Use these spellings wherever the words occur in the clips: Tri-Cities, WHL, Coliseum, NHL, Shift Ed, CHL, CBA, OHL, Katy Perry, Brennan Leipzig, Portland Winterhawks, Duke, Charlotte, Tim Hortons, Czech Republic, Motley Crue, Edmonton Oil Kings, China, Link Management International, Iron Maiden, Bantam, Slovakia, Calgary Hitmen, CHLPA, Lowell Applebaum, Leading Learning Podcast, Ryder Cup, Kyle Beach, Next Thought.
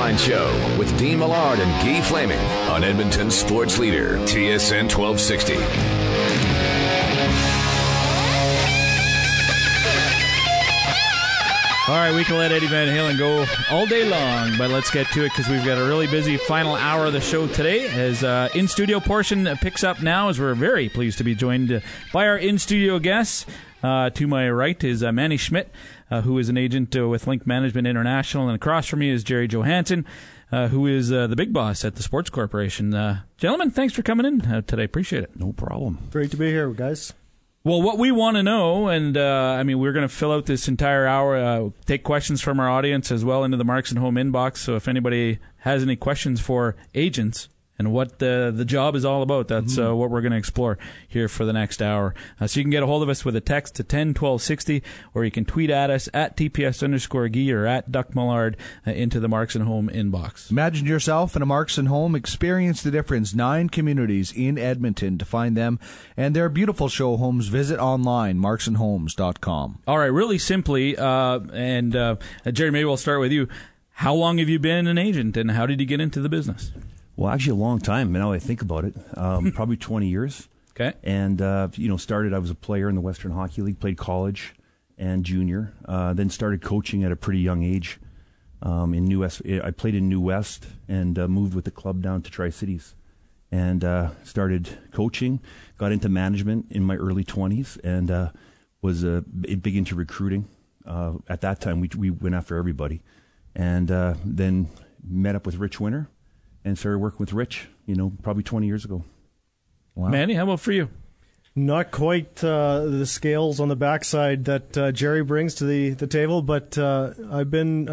Hotline Show with Dean Millard and Guy Flaming on Edmonton Sports Leader TSN 1260. All right, we can let Eddie Van Halen go all day long, but let's get to it because we've got a really busy final hour of the show today as in-studio portion picks up now as we're very pleased to be joined by our in-studio guests. To my right is Manny Schmidt, who is an agent with Link Management International, and across from me is Gerry Johansson, who is the big boss at the Sports Corporation. Gentlemen, thanks for coming in today. Appreciate it. No problem. Great to be here, guys. Well, what we want to know, and I mean, we're going to fill out this entire hour, take questions from our audience as well into the Markson Home inbox. So if anybody has any questions for agents and what the job is all about, that's what we're going to explore here for the next hour. So you can get a hold of us with a text to 10-1260, or you can tweet at us at TPS_Guy or at Duck Millard into the Markson Home inbox. Imagine yourself in a Markson Home. Experience the difference. 9 communities in Edmonton. To find them and their beautiful show homes, visit online, MarksonHomes.com. All right, really simply, and Gerry, maybe we'll start with you. How long have you been an agent, and how did you get into the business? Well, actually, a long time. Now I think about it, probably 20 years. Okay. And started. I was a player in the Western Hockey League, played college and junior. Then started coaching at a pretty young age. In New West, I played in New West and moved with the club down to Tri-Cities, and started coaching. Got into management in my early 20s, and was big into recruiting. At that time, we went after everybody, and then met up with Rich Winter. And started working with Rich, probably 20 years ago. Wow. Manny, how about for you? Not quite the scales on the backside that Gerry brings to the table, but I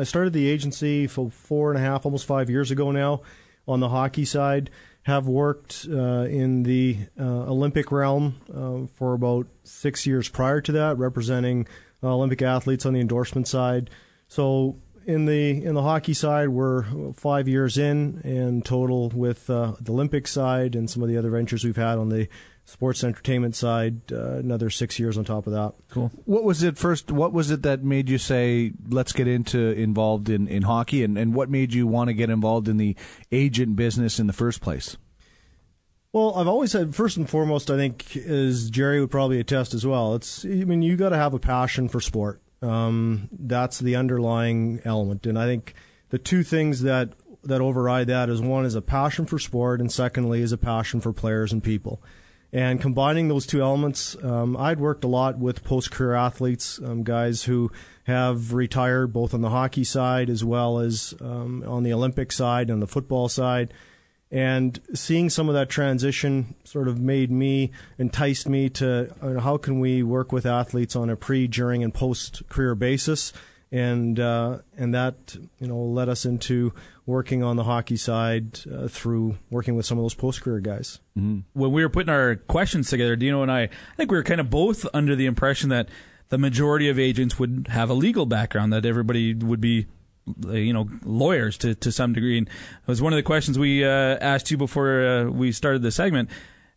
started the agency for 4.5, almost 5 years ago now on the hockey side. Have worked in the Olympic realm for about 6 years prior to that, representing Olympic athletes on the endorsement side. So In the hockey side, we're 5 years in total with the Olympic side and some of the other ventures we've had on the sports entertainment side. Another 6 years on top of that. Cool. What was it that made you say, let's get involved in hockey, and what made you want to get involved in the agent business in the first place? Well, I've always said, first and foremost, I think, as Gerry would probably attest as well, you got to have a passion for sport. That's the underlying element, and I think the two things that override that is, one is a passion for sport, and secondly is a passion for players and people. And combining those two elements, I'd worked a lot with post-career athletes, guys who have retired both on the hockey side as well as on the Olympic side and the football side. And seeing some of that transition sort of enticed me to how can we work with athletes on a pre, during, and post-career basis, and that led us into working on the hockey side through working with some of those post-career guys. Mm-hmm. When we were putting our questions together, Dino and I think we were kind of both under the impression that the majority of agents would have a legal background, that everybody would be lawyers to some degree. And it was one of the questions we asked you before we started the segment.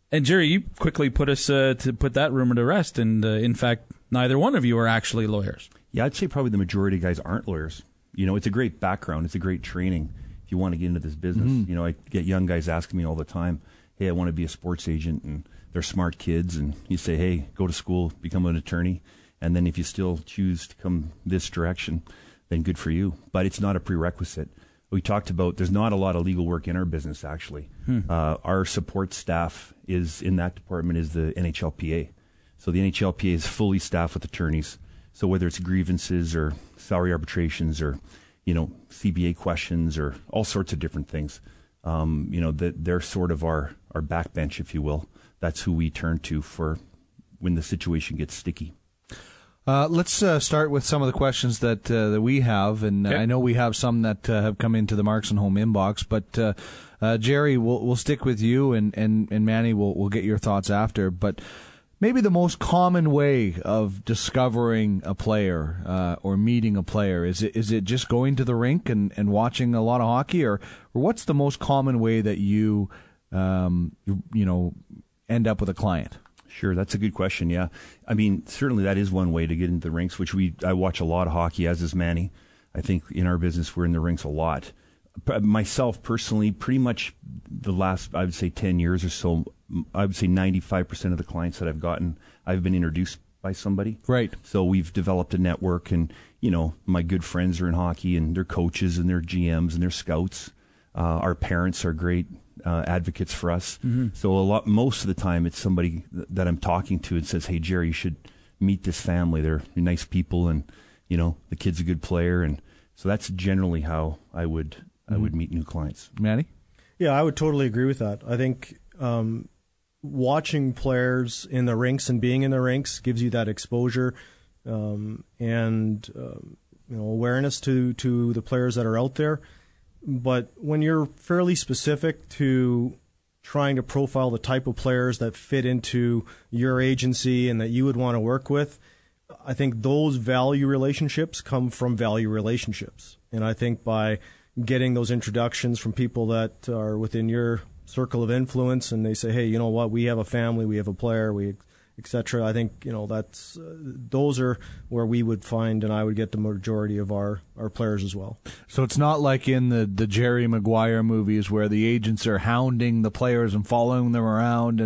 And Gerry, you quickly put that rumor to rest. And in fact, neither one of you are actually lawyers. Yeah, I'd say probably the majority of guys aren't lawyers. It's a great background. It's a great training if you want to get into this business. Mm-hmm. I get young guys asking me all the time, hey, I want to be a sports agent. And they're smart kids. And you say, hey, go to school, become an attorney. And then if you still choose to come this direction, then good for you. But it's not a prerequisite. We talked about there's not a lot of legal work in our business, actually. Our support staff is in that department is the NHLPA. So the NHLPA is fully staffed with attorneys. So whether it's grievances or salary arbitrations or, CBA questions or all sorts of different things, they're sort of our backbench, if you will. That's who we turn to for when the situation gets sticky. Let's start with some of the questions that we have, and okay. I know we have some that have come into the Markson Home inbox, but Gerry, we'll stick with you, and Manny, we'll get your thoughts after. But maybe the most common way of discovering a player or meeting a player, is it just going to the rink and watching a lot of hockey, or what's the most common way that you end up with a client? Sure, that's a good question, yeah. I mean, certainly that is one way to get into the rinks, which I watch a lot of hockey, as is Manny. I think in our business we're in the rinks a lot. myself personally, pretty much the last, I would say, 10 years or so, I would say 95% of the clients that I've gotten, I've been introduced by somebody. Right. So we've developed a network, and, you know, my good friends are in hockey, and their coaches and their GMs and their scouts. Our parents are great advocates for us. Mm-hmm. So most of the time it's somebody that I'm talking to and says, hey, Gerry, you should meet this family. They're nice people, and, you know, the kid's a good player. And so that's generally how I would meet new clients. Manny? Yeah, I would totally agree with that. I think watching players in the rinks and being in the rinks gives you that exposure and awareness to the players that are out there. But when you're fairly specific to trying to profile the type of players that fit into your agency and that you would want to work with, I think those value relationships come from value relationships. And I think by getting those introductions from people that are within your circle of influence, and they say, hey, you know what, we have a family, we have a player, we et cetera. I think, you know, that's those are where we would find, and I would get the majority of our players as well. So it's not like in the Gerry Maguire movies where the agents are hounding the players and following them around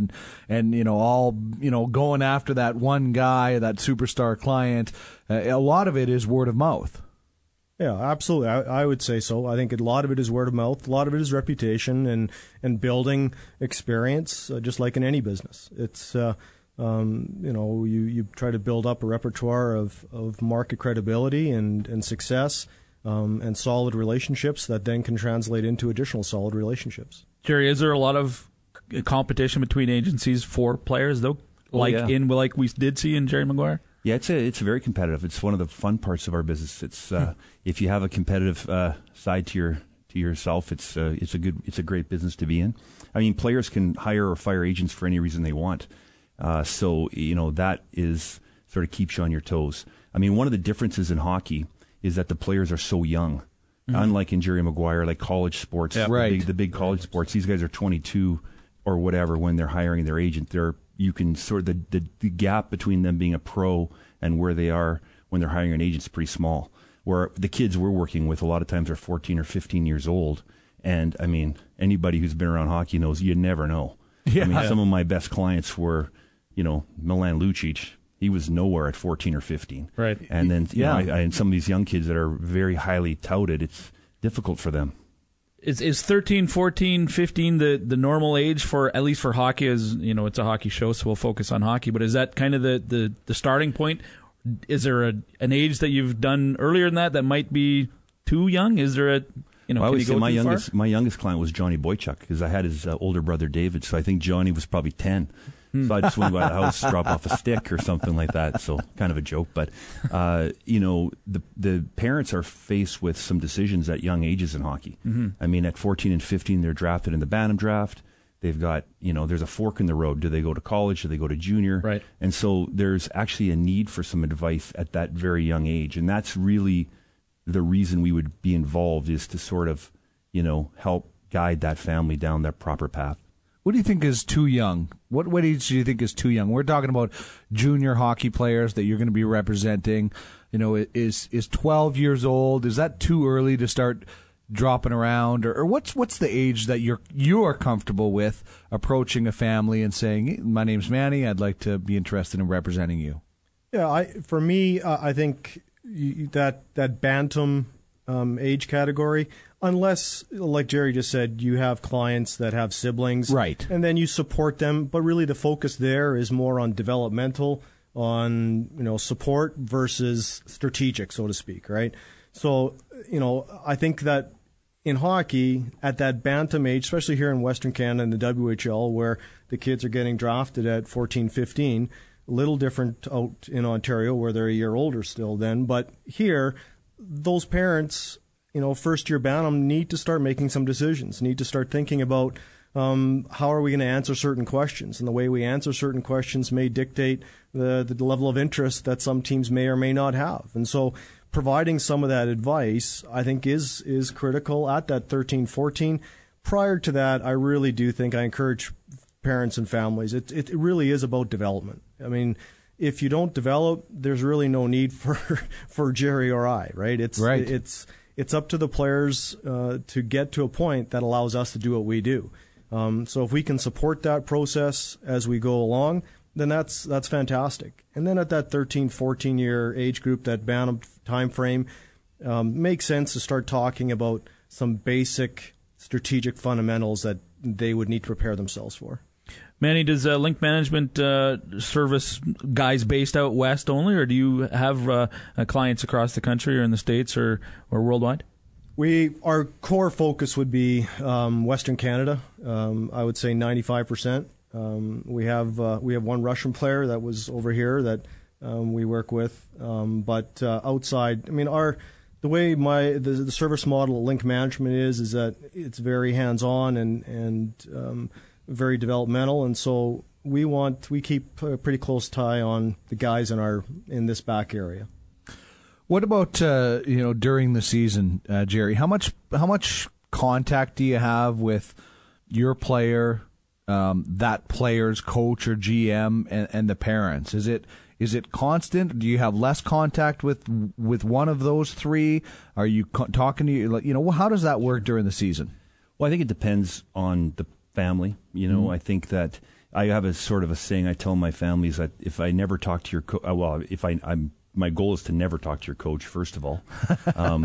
and you know, all, you know, going after that one guy, that superstar client. A lot of it is word of mouth. Yeah, absolutely. I would say so. I think a lot of it is word of mouth. A lot of it is reputation and building experience, just like in any business. It's, you try to build up a repertoire of market credibility and success and solid relationships that then can translate into additional solid relationships. Gerry, is there a lot of competition between agencies for players, though? Like we did see in Gerry Maguire? Yeah, it's very competitive. It's one of the fun parts of our business. It's if you have a competitive side to yourself, it's a great business to be in. I mean, players can hire or fire agents for any reason they want. So you know, that is sort of keeps you on your toes. I mean, one of the differences in hockey is that the players are so young, mm-hmm. unlike in Gerry Maguire, like college sports, yeah, right? The big college sports. These guys are 22 or whatever when they're hiring their agent. You can sort of the gap between them being a pro and where they are when they're hiring an agent is pretty small. Where the kids we're working with a lot of times are 14 or 15 years old, and I mean, anybody who's been around hockey knows you never know. Yeah. I mean, some of my best clients were, you know, Milan Lucic. He was nowhere at 14 or 15. Right. And then and some of these young kids that are very highly touted, it's difficult for them. Is 13, 14, 15 the normal age for, at least for hockey? Is, you know, it's a hockey show, so we'll focus on hockey. But is that kind of the starting point? Is there an age that you've done earlier than that might be too young? Is there a, you know, well, I would say my youngest client was Johnny Boychuk, because I had his older brother David, so I think Johnny was probably 10. So I just went by the house, drop off a stick or something like that. So kind of a joke, but you know, the parents are faced with some decisions at young ages in hockey. Mm-hmm. I mean, at 14 and 15, they're drafted in the Bantam draft. They've got, you know, there's a fork in the road. Do they go to college? Do they go to junior? Right. And so there's actually a need for some advice at that very young age, and that's really the reason we would be involved, is to sort of, you know, help guide that family down that proper path. What do you think is too young? What age do you think is too young? We're talking about junior hockey players that you're going to be representing. You know, is 12 years old? Is that too early to start dropping around? Or what's the age that you're comfortable with approaching a family and saying, my name's Manny, I'd like to be interested in representing you? Yeah, I think that Bantam age category, unless, like Gerry just said, you have clients that have siblings, right? And then you support them, but really the focus there is more on developmental, on, you know, support versus strategic, so to speak, right? So, you know, I think that in hockey at that Bantam age, especially here in Western Canada and the WHL, where the kids are getting drafted at 14, 15, a little different out in Ontario where they're a year older still then, but here those parents, you know, first-year Bantam, need to start making some decisions, need to start thinking about how are we going to answer certain questions. And the way we answer certain questions may dictate the level of interest that some teams may or may not have. And so providing some of that advice, I think, is critical at that 13, 14. Prior to that, I really do think I encourage parents and families. It really is about development. I mean, if you don't develop, there's really no need for Gerry or I, right? It's... Right. It's it's up to the players to get to a point that allows us to do what we do. So if we can support that process as we go along, then that's fantastic. And then at that 13, 14-year age group, that Bantam time frame, makes sense to start talking about some basic strategic fundamentals that they would need to prepare themselves for. Manny, does Link Management service guys based out west only, or do you have clients across the country or in the States or worldwide? Our core focus would be Western Canada. I would say 95%. We have one Russian player that was over here that we work with, but outside, I mean, the service model at Link Management is that it's very hands-on and very developmental, and so we keep a pretty close tie on the guys in this back area. What about during the season, Gerry? How much contact do you have with your player, that player's coach or GM, and the parents? Is it constant? Do you have less contact with one of those three? Are you talking to how does that work during the season? Well, I think it depends on the family. I think that I have a sort of a saying I tell my families that if I never talk to your coach, my goal is to never talk to your coach, first of all.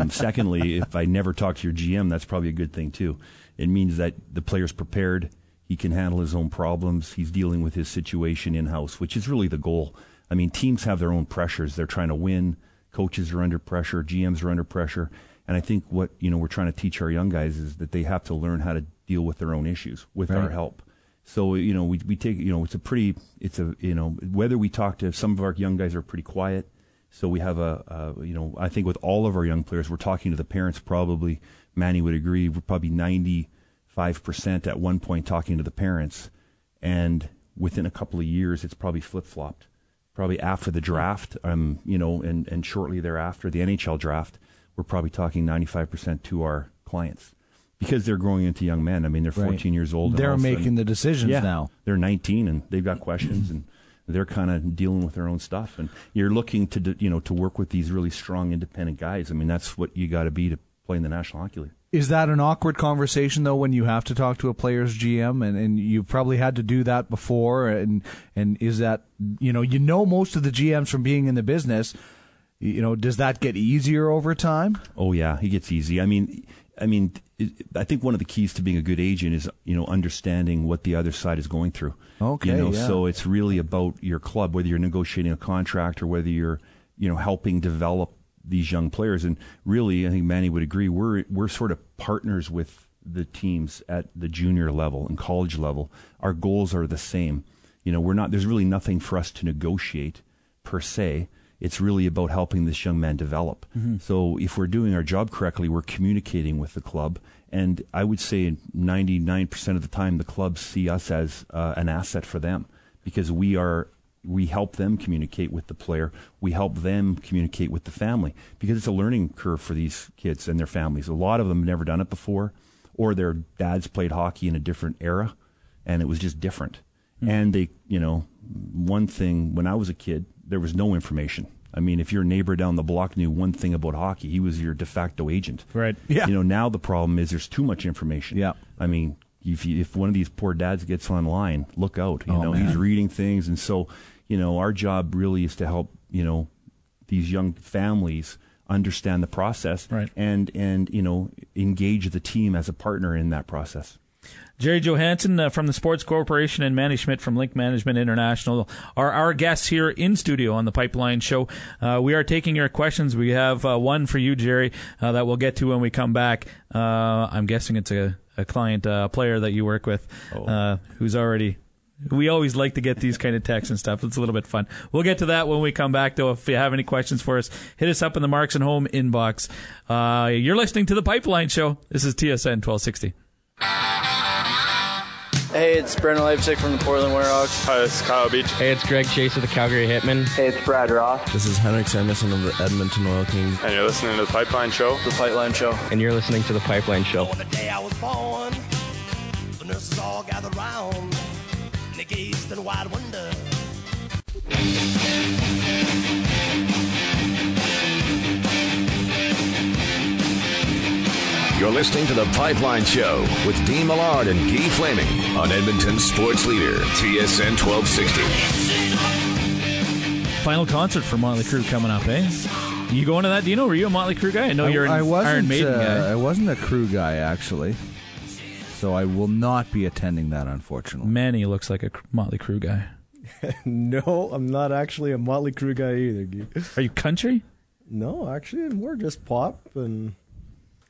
Secondly, if I never talk to your GM, that's probably a good thing too. It means that the player's prepared. He can handle his own problems. He's dealing with his situation in-house, which is really the goal. I mean, teams have their own pressures. They're trying to win. Coaches are under pressure. GMs are under pressure. And I think what we're trying to teach our young guys is that they have to learn how to deal with their own issues with our help. So we take whether we talk to some of our young guys are pretty quiet. So we have I think with all of our young players, we're talking to the parents probably. Manny would agree. We're probably 95% at one point talking to the parents, and within a couple of years it's probably flip-flopped, probably after the draft, and shortly thereafter the NHL draft, we're probably talking 95% to our clients, because they're growing into young men. I mean, they're 14 years old, and they're making the decisions now. They're 19 and they've got questions and they're kind of dealing with their own stuff, and you're looking to work with these really strong independent guys. I mean, that's what you got to be to play in the National Hockey League. Is that an awkward conversation, though, when you have to talk to a player's GM, and you've probably had to do that before, and is that, most of the GMs from being in the business, does that get easier over time? Oh, yeah, it gets easy. I think one of the keys to being a good agent is, understanding what the other side is going through. Okay, So it's really about your club, whether you're negotiating a contract or whether you're, helping develop these young players. And really, I think Manny would agree, we're sort of partners with the teams at the junior level and college level. Our goals are the same. There's really nothing for us to negotiate per se. It's really about helping this young man develop. Mm-hmm. So if we're doing our job correctly, we're communicating with the club. And I would say 99% of the time, the clubs see us as an asset for them, because we help them communicate with the player. We help them communicate with the family, because it's a learning curve for these kids and their families. A lot of them have never done it before, or their dads played hockey in a different era, and it was just different. Mm-hmm. And they, one thing, when I was a kid, there was no information. I mean, if your neighbor down the block knew one thing about hockey, he was your de facto agent. Right. Yeah. Now the problem is there's too much information. Yeah. I mean, if one of these poor dads gets online, look out. Man. He's reading things, and so our job really is to help these young families understand the process, right, and engage the team as a partner in that process. Gerry Johansson from the Sports Corporation and Manny Schmidt from Link Management International are our guests here in studio on the Pipeline Show. We are taking your questions. We have one for you, Gerry, that we'll get to when we come back. I'm guessing it's a client, player that you work with, who's already... We always like to get these kind of texts and stuff. It's a little bit fun. We'll get to that when we come back, though. If you have any questions for us, hit us up in the Markson Home inbox. You're listening to The Pipeline Show. This is TSN 1260. Hey, it's Brennan Leipzig from the Portland Winterhawks. Hi, this is Kyle Beach. Hey, it's Greg Chase of the Calgary Hitmen. Hey, it's Brad Roth. This is Henrik Sanderson of the Edmonton Oil Kings. And you're listening to The Pipeline Show. The Pipeline Show. And you're listening to The Pipeline Show. On the day I was born, the nurses all gathered round. Nick East and Wide Wonder. You're listening to The Pipeline Show with Dean Millard and Guy Flaming on Edmonton Sports Leader, TSN 1260. Final concert for Motley Crue coming up, eh? You going to that, Dino? Were you a Motley Crue guy? I know you're an Iron Maiden guy. I wasn't a Crue guy, actually. So I will not be attending that, unfortunately. Manny looks like a Motley Crue guy. No, I'm not actually a Motley Crue guy either, Guy. Are you country? No, actually, more just pop and...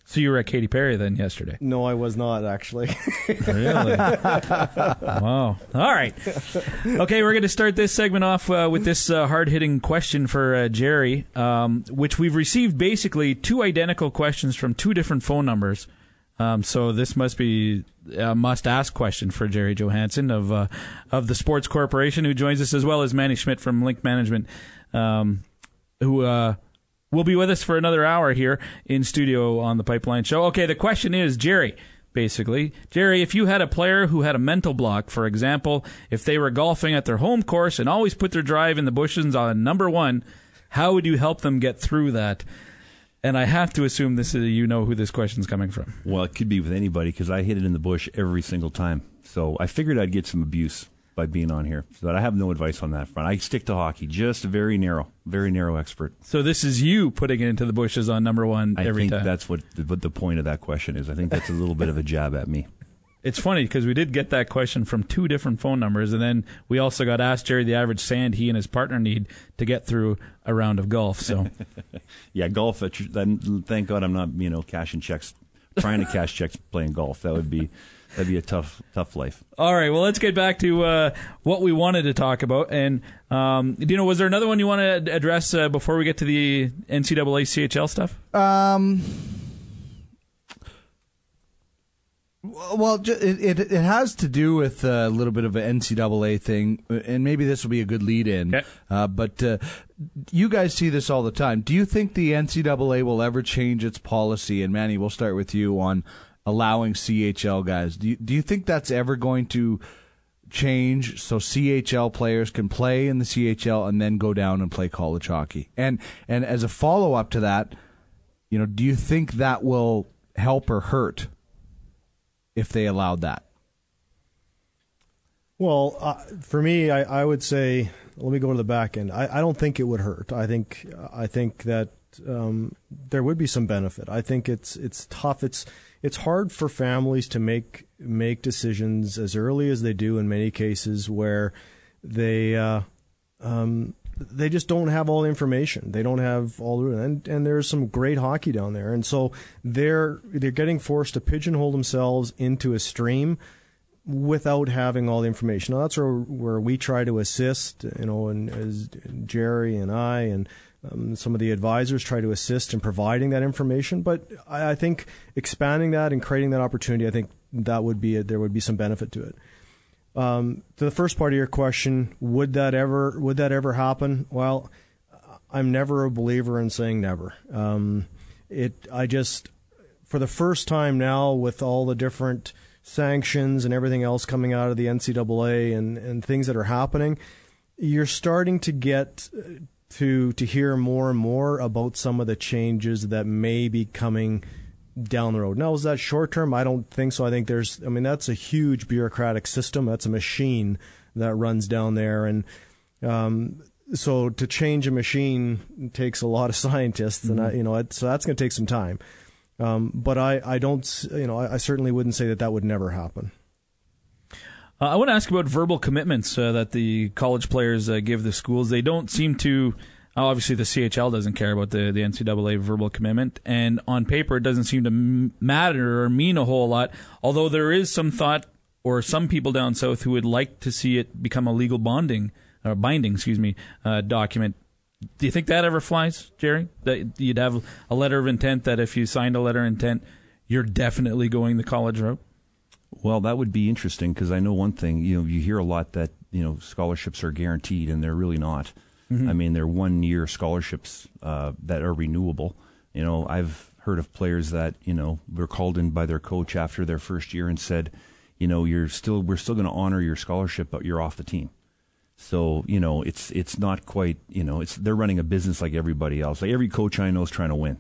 So you were at Katy Perry then yesterday? No, I was not, actually. Really? Wow. All right. Okay, we're going to start this segment off with this hard-hitting question for Gerry, which we've received basically two identical questions from two different phone numbers. So this must be a must-ask question for Gerry Johansson of the Sports Corporation, who joins us, as well as Manny Schmidt from Link Management, who... will be with us for another hour here in studio on the Pipeline Show. Okay, the question is, Gerry, basically. Gerry, if you had a player who had a mental block, for example, if they were golfing at their home course and always put their drive in the bushes on number one, how would you help them get through that? And I have to assume this is, you know who this question's coming from. Well, it could be with anybody, because I hit it in the bush every single time. So I figured I'd get some abuse by being on here, so that I have no advice on that front. I stick to hockey, just a very narrow expert. So this is you putting it into the bushes on number one every time. I think that's what the point of that question is. I think that's a little bit of a jab at me. It's funny, because we did get that question from two different phone numbers, and then we also got asked, Gerry, the average sand he and his partner need to get through a round of golf. So, yeah, golf. Thank God I'm not cashing checks, trying to cash checks playing golf. That'd be a tough life. All right, well, let's get back to what we wanted to talk about. And, Dino, was there another one you want to address before we get to the NCAA CHL stuff? Well, it has to do with a little bit of an NCAA thing, and maybe this will be a good lead-in. Okay. But you guys see this all the time. Do you think the NCAA will ever change its policy? And, Manny, we'll start with you on allowing CHL guys. Do you think that's ever going to change, so CHL players can play in the CHL and then go down and play college hockey? And as a follow-up to that, do you think that will help or hurt if they allowed that? Well, for me, I would say, let me go to the back end. I don't think it would hurt. I think that there would be some benefit. I think it's tough. It's hard for families to make decisions as early as they do in many cases, where they just don't have all the information. They don't have all the, and there's some great hockey down there, and so they're getting forced to pigeonhole themselves into a stream without having all the information. Now, that's where we try to assist, and as Gerry and I and some of the advisors try to assist in providing that information, but I think expanding that and creating that opportunity, I think that would be there would be some benefit to it. To the first part of your question, would that ever happen? Well, I'm never a believer in saying never. For the first time now, with all the different sanctions and everything else coming out of the NCAA and things that are happening, you're starting to get to hear more and more about some of the changes that may be coming down the road. Now, is that short term? I don't think so. I think that's a huge bureaucratic system. That's a machine that runs down there. And so to change a machine takes a lot of scientists. Mm-hmm. And so that's going to take some time. But I don't, I certainly wouldn't say that would never happen. I want to ask about verbal commitments that the college players give the schools. They don't seem to, obviously the CHL doesn't care about the NCAA verbal commitment, and on paper it doesn't seem to matter or mean a whole lot, although there is some thought or some people down south who would like to see it become a legal binding document. Do you think that ever flies, Gerry? That you'd have a letter of intent that if you signed a letter of intent, you're definitely going the college route? Well, that would be interesting, because I know one thing, you hear a lot that, scholarships are guaranteed, and they're really not. Mm-hmm. I mean, they're one-year scholarships that are renewable. I've heard of players that, were called in by their coach after their first year and said, we're still going to honor your scholarship, but you're off the team. So, it's not quite, they're running a business like everybody else. Like every coach I know is trying to win,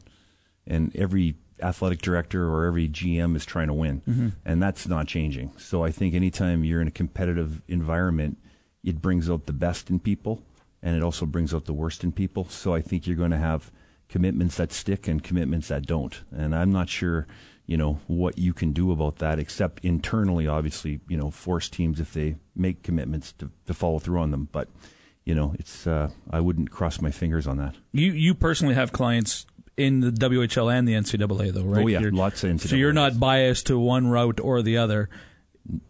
and every athletic director or every GM is trying to win. Mm-hmm. And that's not changing. So I think anytime you're in a competitive environment, it brings out the best in people, and it also brings out the worst in people. So I think you're going to have commitments that stick and commitments that don't. And I'm not sure, you know, what you can do about that, except internally, obviously, you know, force teams, if they make commitments, to follow through on them. But, you know, it's I wouldn't cross my fingers on that. You personally have clients in the WHL and the NCAA, though, right? Oh, yeah, lots of NCAA. So you're not biased to one route or the other.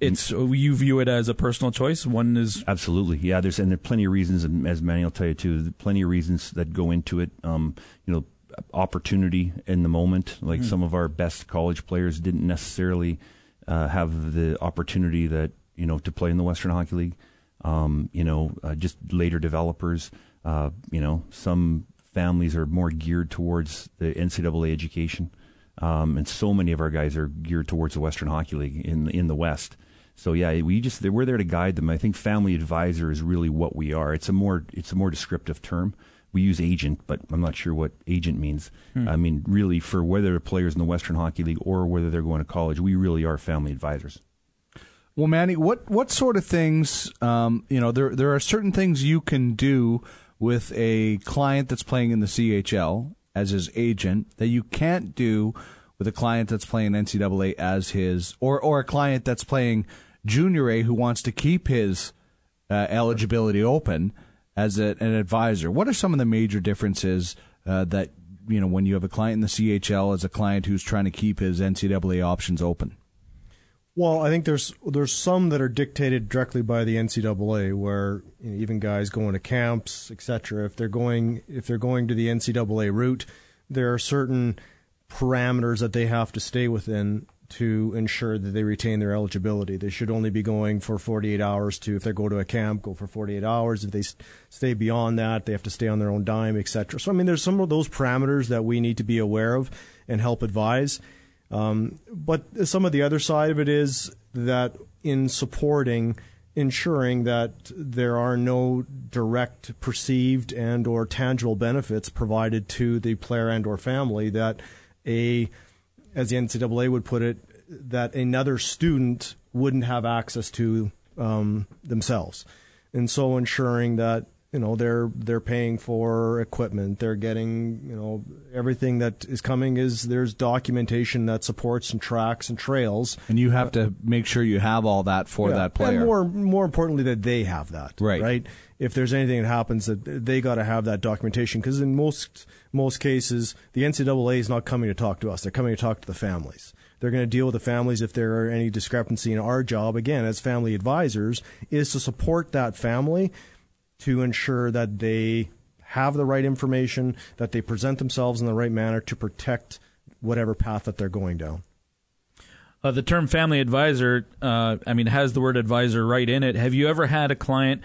You view it as a personal choice. One is absolutely, yeah. There are plenty of reasons, and as Manny will tell you too, plenty of reasons that go into it. You know, opportunity in the moment. Like some of our best college players didn't necessarily have the opportunity that, you know, to play in the Western Hockey League. You know, just later developers. You know, some families are more geared towards the NCAA education. And so many of our guys are geared towards the Western Hockey League in the West. So yeah, we're there to guide them. I think family advisor is really what we are. It's a more descriptive term. We use agent, but I'm not sure what agent means. I mean, really, for whether players in the Western Hockey League or whether they're going to college, we really are family advisors. Well, Manny, what sort of things? You know, there are certain things you can do with a client that's playing in the CHL as his agent that you can't do with a client that's playing NCAA as his, or a client that's playing junior A who wants to keep his eligibility open as an advisor. What are some of the major differences that, you know, when you have a client in the CHL as a client who's trying to keep his NCAA options open? Well, I think there's some that are dictated directly by the NCAA, where, you know, even guys going to camps, etc. If they're going to the NCAA route, there are certain parameters that they have to stay within to ensure that they retain their eligibility. They should only be going for 48 hours to, if they go to a camp, go for 48 hours. If they stay beyond that, they have to stay on their own dime, etc. So, I mean, there's some of those parameters that we need to be aware of and help advise. But some of the other side of it is that in ensuring that there are no direct perceived and or tangible benefits provided to the player and or family that as the NCAA would put it, that another student wouldn't have access to themselves. And so ensuring that, you know, they're paying for equipment. They're getting, you know, everything that is coming is there's documentation that supports and tracks and trails. And you have to make sure you have all that for that player. And more importantly, that they have that. Right. If there's anything that happens, that they got to have that documentation, because in most cases, the NCAA is not coming to talk to us. They're coming to talk to the families. They're going to deal with the families if there are any discrepancy. In our job, again, as family advisors, is to support that family, to ensure that they have the right information, that they present themselves in the right manner to protect whatever path that they're going down. The term family advisor, I mean, has the word advisor right in it. Have you ever had a client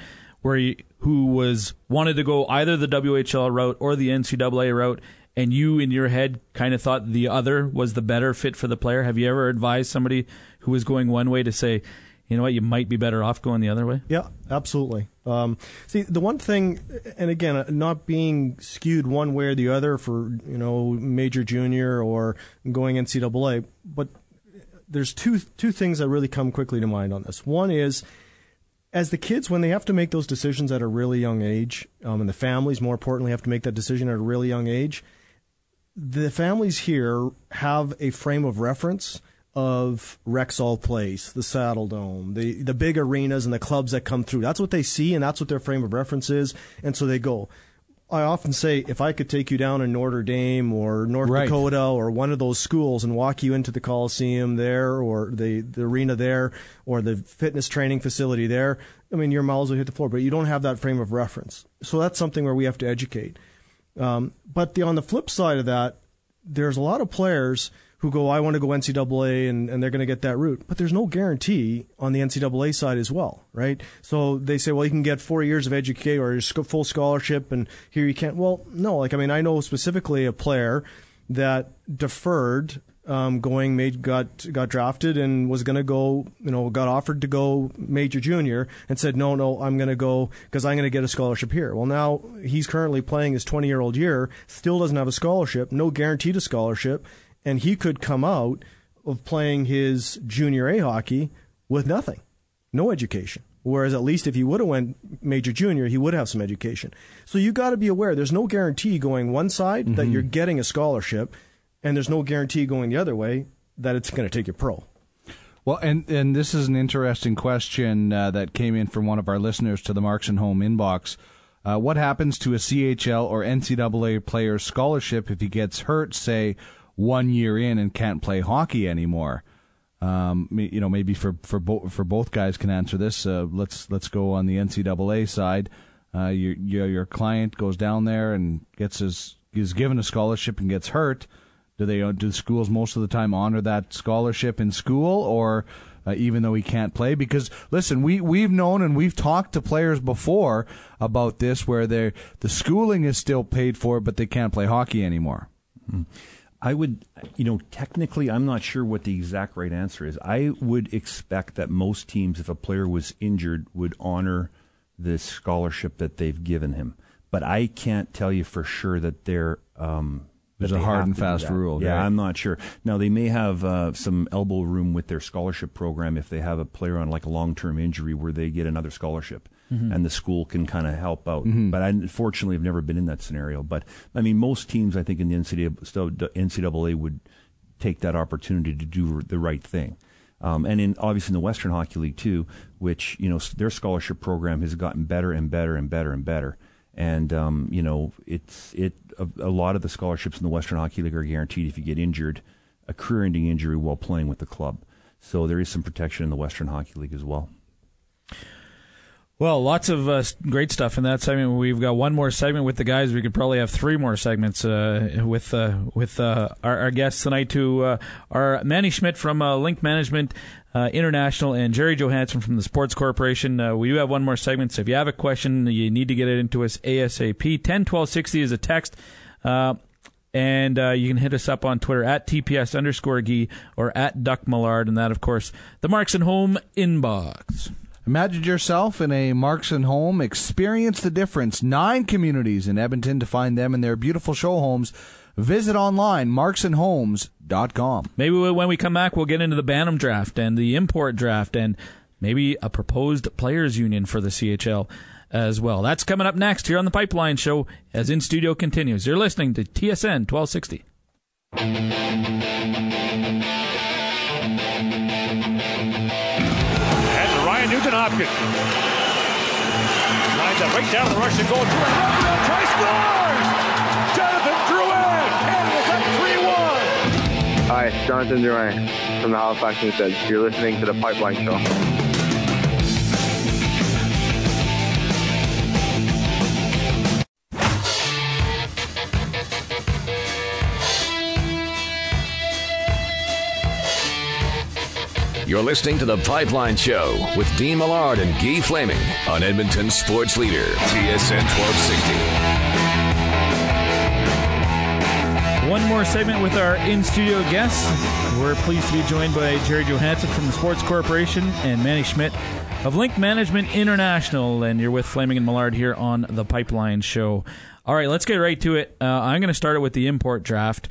who wanted to go either the WHL route or the NCAA route, and you in your head kind of thought the other was the better fit for the player? Have you ever advised somebody who was going one way to say, you know what, you might be better off going the other way? Yeah, absolutely. See, the one thing, and again, not being skewed one way or the other for, you know, major junior or going NCAA, but there's two things that really come quickly to mind on this. One is, as the kids, when they have to make those decisions at a really young age, and the families, more importantly, have to make that decision at a really young age, the families here have a frame of reference of Rexall Place, the Saddle Dome, the big arenas and the clubs that come through. That's what they see, and that's what their frame of reference is, and so they go. I often say, if I could take you down in Notre Dame or North Dakota or one of those schools and walk you into the Coliseum there or the arena there or the fitness training facility there, I mean, your mouths will hit the floor, but you don't have that frame of reference. So that's something where we have to educate. But on the flip side of that, there's a lot of players who go, I want to go NCAA, and they're going to get that route. But there's no guarantee on the NCAA side as well, right? So they say, well, you can get 4 years of education or your full scholarship, and here you can't. Well, no. Like, I mean, I know specifically a player that deferred got drafted and was going to go, you know, got offered to go major junior and said, no, I'm going to go because I'm going to get a scholarship here. Well, now he's currently playing his 20-year-old year, still doesn't have a scholarship, no guarantee to scholarship, and he could come out of playing his junior A hockey with nothing, no education. Whereas at least if he would have went major junior, he would have some education. So you got to be aware. There's no guarantee going one side that you're getting a scholarship, and there's no guarantee going the other way that it's going to take you pro. Well, and this is an interesting question that came in from one of our listeners to the Markson Home inbox. What happens to a CHL or NCAA player's scholarship if he gets hurt, say, 1 year in and can't play hockey anymore? You know, maybe for both guys can answer this. Let's go on the NCAA side. Your client goes down there and gets is given a scholarship and gets hurt. Do schools most of the time honor that scholarship in school, or even though he can't play? Because listen, we've known and we've talked to players before about this, where the schooling is still paid for, but they can't play hockey anymore. Mm-hmm. I would, technically, I'm not sure what the exact right answer is. I would expect that most teams, if a player was injured, would honor the scholarship that they've given him. But I can't tell you for sure that they're... There's a hard and fast rule. Yeah, right? I'm not sure. Now, they may have some elbow room with their scholarship program if they have a player on like a long-term injury where they get another scholarship, and the school can kind of help out. Mm-hmm. But I, unfortunately, I've never been in that scenario. But, I mean, most teams, I think, in the NCAA would take that opportunity to do the right thing. And obviously in the Western Hockey League, too, which, their scholarship program has gotten better and better and better and better. And, a lot of the scholarships in the Western Hockey League are guaranteed if you get injured, a career-ending injury while playing with the club. So there is some protection in the Western Hockey League as well. Well, lots of great stuff in that segment. We've got one more segment with the guys. We could probably have three more segments with our guests tonight, who are Manny Schmidt from Link Management International and Gerry Johansson from the Sports Corporation. We do have one more segment, so if you have a question, you need to get it into us ASAP. 10-1260 is a text. And you can hit us up on Twitter at @TPS_Guy or at @DuckMillard. And that, of course, the Markson Home inbox. Imagine yourself in a Markson home. Experience the difference. 9 communities in Edmonton. To find them and their beautiful show homes, visit online, MarksonHomes.com. Maybe when we come back, we'll get into the Bantam draft and the import draft and maybe a proposed players union for the CHL as well. That's coming up next here on The Pipeline Show as In Studio continues. You're listening to TSN 1260. Hopkins lines up right down the Russian goal. Troy scores! Jonathan Drouin! Canada's up 3-1. Hi, it's Jonathan Drouin from the Halifax Instead. You're listening to The Pipeline Show. You're listening to The Pipeline Show with Dean Millard and Guy Flaming on Edmonton Sports Leader, TSN 1260. One more segment with our in-studio guests. We're pleased to be joined by Gerry Johansson from the Sports Corporation and Manny Schmidt of Link Management International. And you're with Flaming and Millard here on The Pipeline Show. All right, let's get right to it. I'm going to start it with the import draft.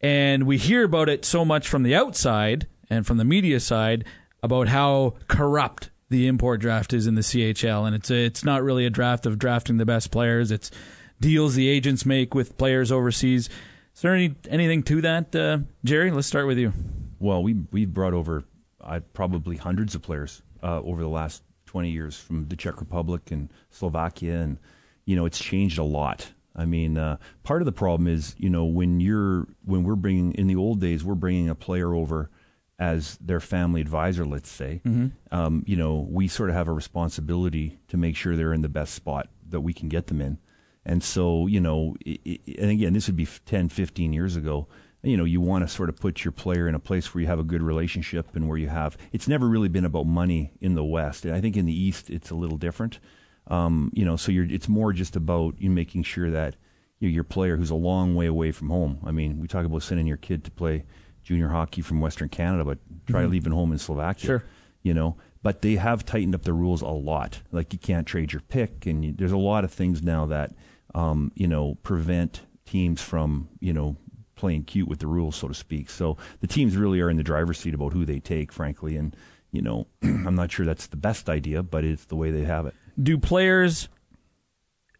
And we hear about it so much from the outside and from the media side about how corrupt the import draft is in the CHL. And it's not really a draft of drafting the best players. It's deals the agents make with players overseas. Is there anything to that, Gerry? Let's start with you. Well, we've brought over probably hundreds of players over the last 20 years from the Czech Republic and Slovakia. And, it's changed a lot. I mean, part of the problem is, when we're bringing, in the old days, we're bringing a player over as their family advisor, let's say, we sort of have a responsibility to make sure they're in the best spot that we can get them in. And so, and again, this would be 10, 15 years ago, you want to sort of put your player in a place where you have a good relationship and where you have, it's never really been about money in the West. I think in the East, it's a little different. It's more just about you making sure that your player who's a long way away from home. I mean, we talk about sending your kid to play junior hockey from Western Canada, but try leaving home in Slovakia. Sure. But they have tightened up the rules a lot. Like you can't trade your pick, and there's a lot of things now that prevent teams from playing cute with the rules, so to speak. So the teams really are in the driver's seat about who they take, frankly. And, you know, I'm not sure that's the best idea, but it's the way they have it. Do players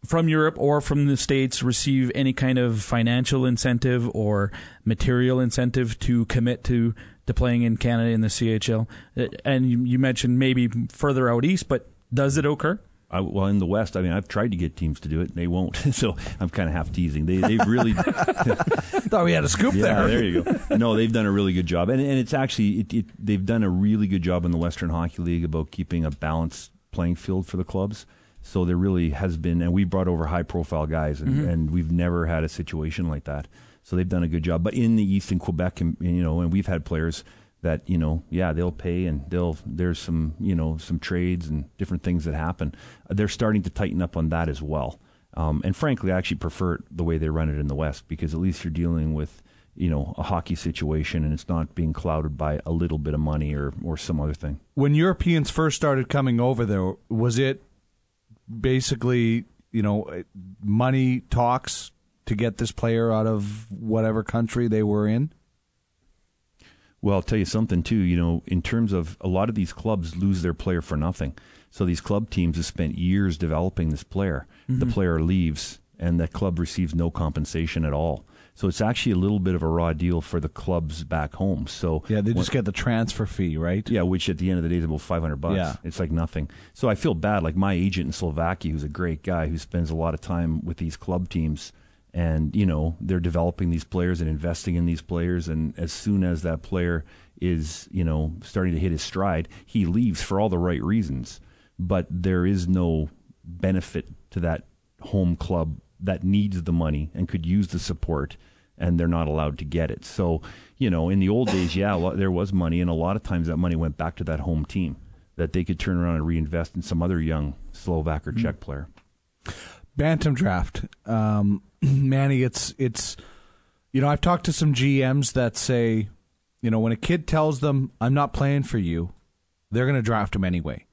from Europe or from the States receive any kind of financial incentive or material incentive to commit to playing in Canada in the CHL? And you mentioned maybe further out east, but does it occur? Well, in the West, I mean, I've tried to get teams to do it, and they won't. So I'm kind of half teasing. They've really thought we had a scoop there. There you go. No, they've done a really good job, and it's actually they've done a really good job in the Western Hockey League about keeping a balanced playing field for the clubs. So there really has been, and we brought over high-profile guys, and we've never had a situation like that. So they've done a good job. But in the East and Quebec, and, you know, and we've had players that, you know, yeah, they'll pay and there's some, you know, some trades and different things that happen. They're starting to tighten up on that as well. And frankly, I actually prefer the way they run it in the West, because at least you're dealing with, you know, a hockey situation, and it's not being clouded by a little bit of money or some other thing. When Europeans first started coming over there, was it basically, you know, money talks to get this player out of whatever country they were in? Well, I'll tell you something, too, you know, in terms of a lot of these clubs lose their player for nothing. So these club teams have spent years developing this player. Mm-hmm. The player leaves, and the club receives no compensation at all. So it's actually a little bit of a raw deal for the clubs back home. So yeah, they just get the transfer fee, right? Yeah, which at the end of the day is about $500. Yeah. It's like nothing. So I feel bad. Like my agent in Slovakia, who's a great guy, who spends a lot of time with these club teams, and, you know, they're developing these players and investing in these players. And as soon as that player is, you know, starting to hit his stride, he leaves for all the right reasons. But there is no benefit to that home club that needs the money and could use the support, and they're not allowed to get it. So, you know, in the old days, yeah, there was money, and a lot of times that money went back to that home team that they could turn around and reinvest in some other young Slovak or Czech player. Bantam draft. Manny, it's you know, I've talked to some GMs that say, you know, when a kid tells them, I'm not playing for you, they're going to draft him anyway.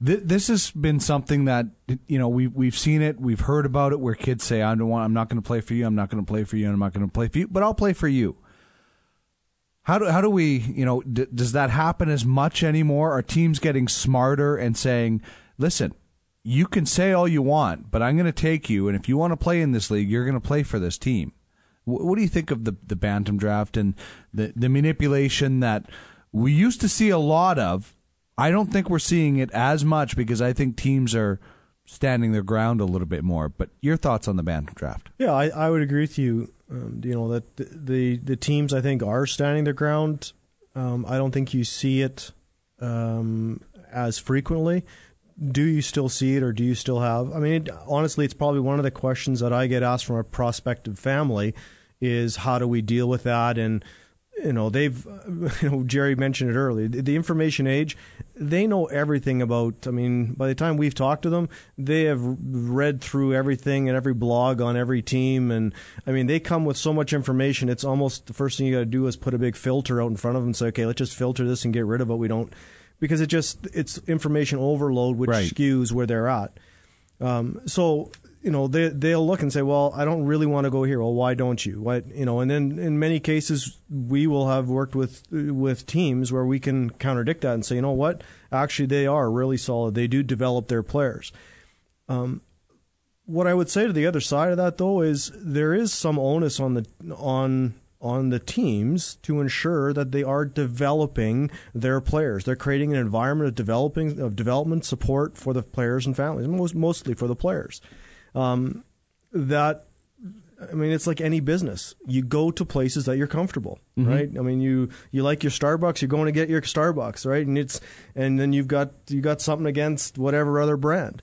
This has been something that, you know, we've seen it, we've heard about it, where kids say, I'm not going to play for you, I'm not going to play for you, and I'm not going to play for you, but I'll play for you. How do we, you know, does that happen as much anymore? Are teams getting smarter and saying, listen, you can say all you want, but I'm going to take you, and if you want to play in this league, you're going to play for this team. What do you think of the Bantam draft and the manipulation that we used to see a lot of? I don't think we're seeing it as much, because I think teams are standing their ground a little bit more. But your thoughts on the Bantam draft? Yeah, I would agree with you. You know, that the teams, I think, are standing their ground. I don't think you see it as frequently. Do you still see it, or do you still have? I mean, honestly, it's probably one of the questions that I get asked from a prospective family is, how do we deal with that? And, you know, Gerry mentioned it earlier, the information age, they know everything about, I mean, by the time we've talked to them, they have read through everything and every blog on every team. And I mean, they come with so much information. It's almost the first thing you got to do is put a big filter out in front of them and say, okay, let's just filter this and get rid of it. We don't, because it's information overload, which right. skews where they're at. So, you know, they'll look and say, well, I don't really want to go here. Well, why don't you? Why, you know, and then in many cases, we will have worked with teams where we can counterdict that and say, you know what, actually, they are really solid. They do develop their players. What I would say to the other side of that, though, is there is some onus on the teams to ensure that they are developing their players. They're creating an environment of development support for the players and families, mostly for the players. I mean, it's like any business. You go to places that you're comfortable, right? I mean, you like your Starbucks, you're going to get your Starbucks, right? And then you got something against whatever other brand.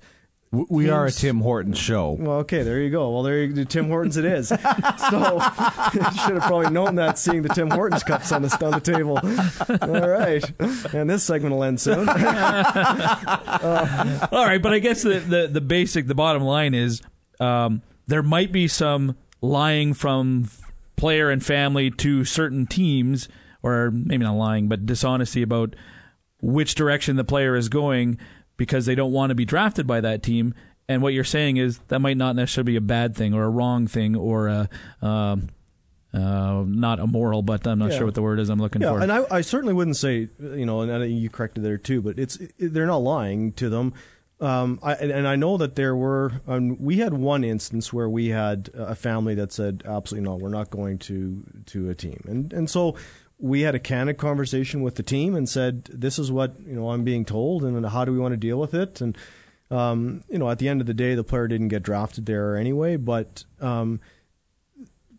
We are a Tim Hortons show. Well, okay, there you go. Well, Tim Hortons it is. So you should have probably known that, seeing the Tim Hortons cups on the table. All right. And this segment will end soon. All right, but I guess the bottom line is there might be some lying from player and family to certain teams, or maybe not lying, but dishonesty about which direction the player is going, because they don't want to be drafted by that team. And what you're saying is that might not necessarily be a bad thing or a wrong thing or a Not immoral, but I'm not sure what the word is I'm looking for. And I certainly wouldn't say, you know, and I think you corrected there too, but they're not lying to them. I know that there were, we had one instance where we had a family that said, absolutely no, we're not going to a team. And so we had a candid conversation with the team and said, this is what, you know, I'm being told, and how do we want to deal with it? And, you know, at the end of the day, the player didn't get drafted there anyway, but,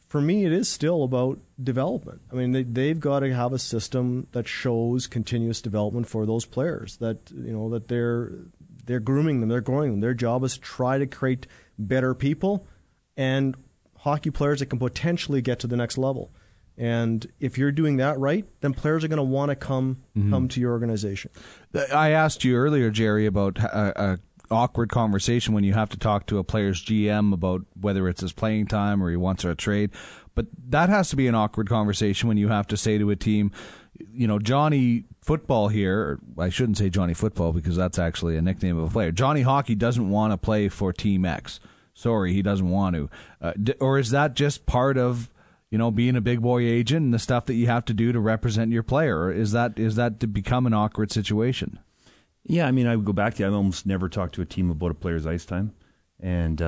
for me, it is still about development. I mean, they've got to have a system that shows continuous development for those players, that, you know, that they're grooming them, they're growing them. Their job is to try to create better people and hockey players that can potentially get to the next level. And if you're doing that right, then players are going to want to come to your organization. I asked you earlier, Gerry, about a awkward conversation when you have to talk to a player's GM about whether it's his playing time or he wants a trade. But that has to be an awkward conversation when you have to say to a team, you know, Johnny Football here, or I shouldn't say Johnny Football because that's actually a nickname of a player. Johnny Hockey doesn't want to play for Team X. Sorry, he doesn't want to. Or is that just part of, you know, being a big boy agent and the stuff that you have to do to represent your player? Or is that to become an awkward situation? Yeah, I mean, I would go back to, I almost never talk to a team about a player's ice time. And,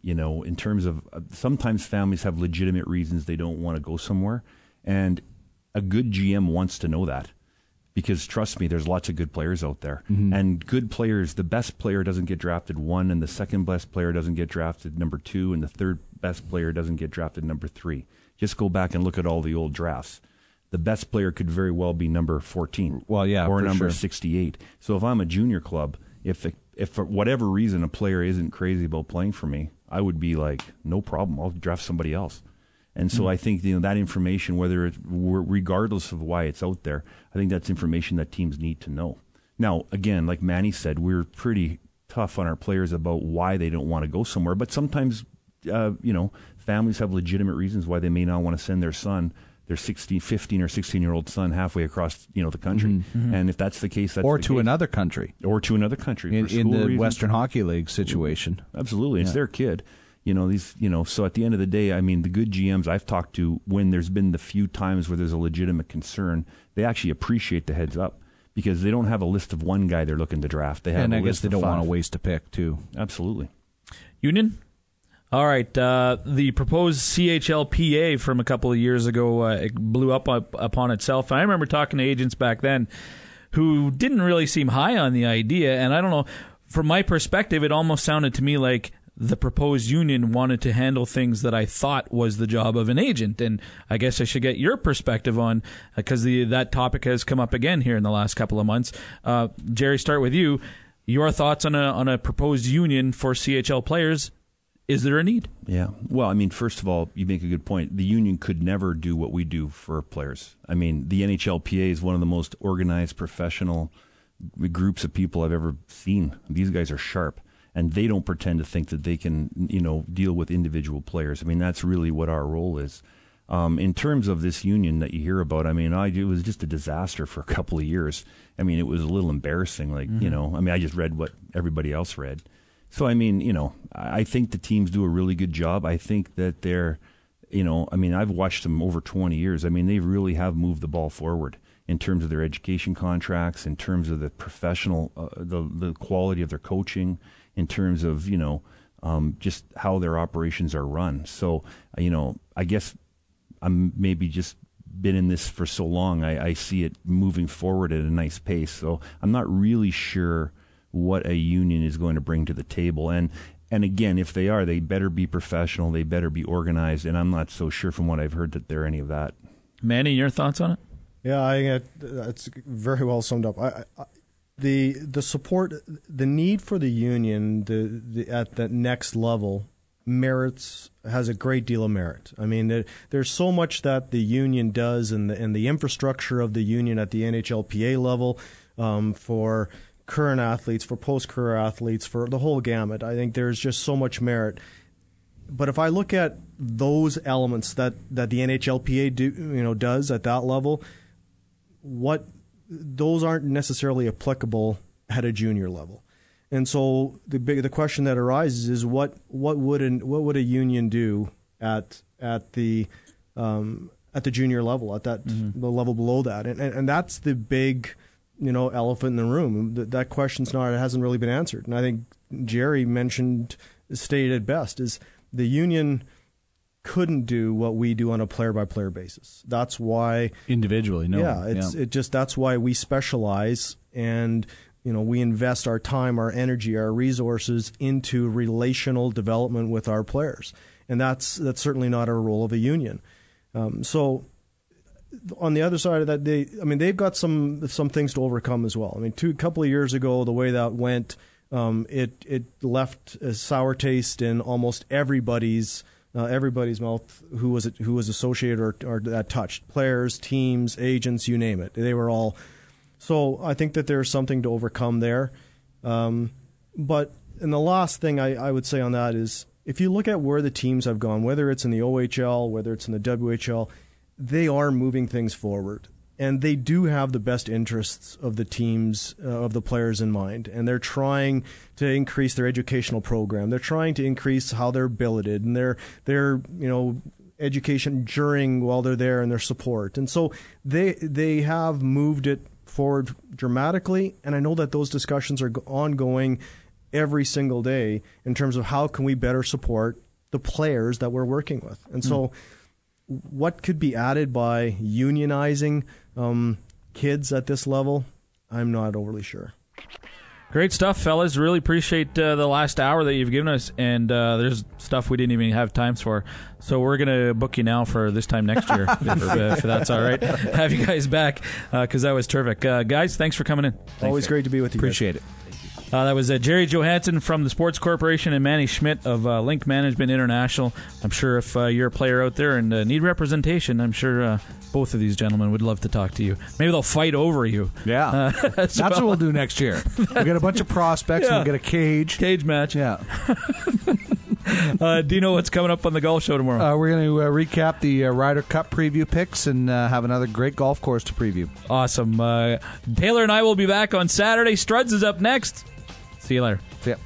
you know, in terms of sometimes families have legitimate reasons they don't want to go somewhere. And a good GM wants to know that because, trust me, there's lots of good players out there. Mm-hmm. And good players, the best player doesn't get drafted one, and the second best player doesn't get drafted number two, and the third best player doesn't get drafted number three. Just go back and look at all the old drafts. The best player could very well be number 14 or number 68. So if I'm a junior club, if for whatever reason a player isn't crazy about playing for me, I would be like, no problem, I'll draft somebody else. And so I think, you know, that information, whether it's, regardless of why it's out there, I think that's information that teams need to know. Now, again, like Manny said, we're pretty tough on our players about why they don't want to go somewhere. But sometimes, you know, families have legitimate reasons why they may not want to send their son, their 15 or 16-year-old son halfway across, you know, the country. Mm-hmm. And if that's the case, that's or the to case. Another country. Or to another country. In the reasons. Western Hockey League situation. Absolutely. It's their kid. You know, these, you know, so at the end of the day, I mean, the good GMs I've talked to, when there's been the few times where there's a legitimate concern, they actually appreciate the heads up because they don't have a list of one guy they're looking to draft. They have and a I guess list they don't five. Want to waste a pick, too. Absolutely. Union? All right, the proposed CHLPA from a couple of years ago it blew up upon itself. I remember talking to agents back then who didn't really seem high on the idea, and I don't know, from my perspective, it almost sounded to me like the proposed union wanted to handle things that I thought was the job of an agent, and I guess I should get your perspective on, because that topic has come up again here in the last couple of months. Gerry, start with you. Your thoughts on a proposed union for CHL players. Is there a need? Yeah. Well, I mean, first of all, you make a good point. The union could never do what we do for players. I mean, the NHLPA is one of the most organized professional groups of people I've ever seen. These guys are sharp, and they don't pretend to think that they can, you know, deal with individual players. I mean, that's really what our role is. In terms of this union that you hear about, I mean, it was just a disaster for a couple of years. I mean, it was a little embarrassing. Like, you know, I mean, I just read what everybody else read. So, I mean, you know, I think the teams do a really good job. I think that they're, you know, I mean, I've watched them over 20 years. I mean, they really have moved the ball forward in terms of their education contracts, in terms of the professional, the quality of their coaching, in terms of, you know, just how their operations are run. So, you know, I guess I'm maybe just been in this for so long, I see it moving forward at a nice pace. So I'm not really sure what a union is going to bring to the table. And again, if they are, they better be professional, they better be organized, and I'm not so sure from what I've heard that they're any of that. Manny, your thoughts on it? Yeah, that's very well summed up. The support, the need for the union at that next level has a great deal of merit. I mean, there's so much that the union does and the infrastructure of the union at the NHLPA level for current athletes, for post-career athletes, for the whole gamut. I think there's just so much merit. But if I look at those elements that the NHLPA does at that level, those aren't necessarily applicable at a junior level. And so the question that arises is what would a union do at the at the junior level, at that the level below that, and that's the big, you know, elephant in the room. That question's not, it hasn't really been answered. And I think Gerry stated best is the union couldn't do what we do on a player-by-player basis. That's why individually, that's why we specialize, and you know, we invest our time, our energy, our resources into relational development with our players, and that's certainly not a role of a union. So on the other side of that, they've got some things to overcome as well. I mean, a couple of years ago, the way that went, it left a sour taste in almost everybody's mouth who was associated or that touched. Players, teams, agents, you name it. They were all. So I think that there's something to overcome there. But the last thing I would say on that is, if you look at where the teams have gone, whether it's in the OHL, whether it's in the WHL, they are moving things forward. And they do have the best interests of the teams, of the players in mind. And they're trying to increase their educational program. They're trying to increase how they're billeted and their education while they're there, and their support. And so they have moved it forward dramatically. And I know that those discussions are ongoing every single day in terms of how can we better support the players that we're working with. And so what could be added by unionizing kids at this level? I'm not overly sure. Great stuff, fellas. Really appreciate the last hour that you've given us, and there's stuff we didn't even have time for. So we're going to book you now for this time next year, if that's all right. Have you guys back, because that was terrific. Guys, thanks for coming in. Always great to be with you. Appreciate it. That was Gerry Johansson from the Sports Corporation and Manny Schmidt of Link Management International. I'm sure if you're a player out there and need representation, I'm sure both of these gentlemen would love to talk to you. Maybe they'll fight over you. Yeah. That's what we'll do next year. We'll get a bunch of prospects and we'll get a cage. Cage match. Yeah. Do you know what's coming up on the golf show tomorrow? We're going to recap the Ryder Cup preview picks and have another great golf course to preview. Awesome. Taylor and I will be back on Saturday. Struds is up next. See you later. See ya.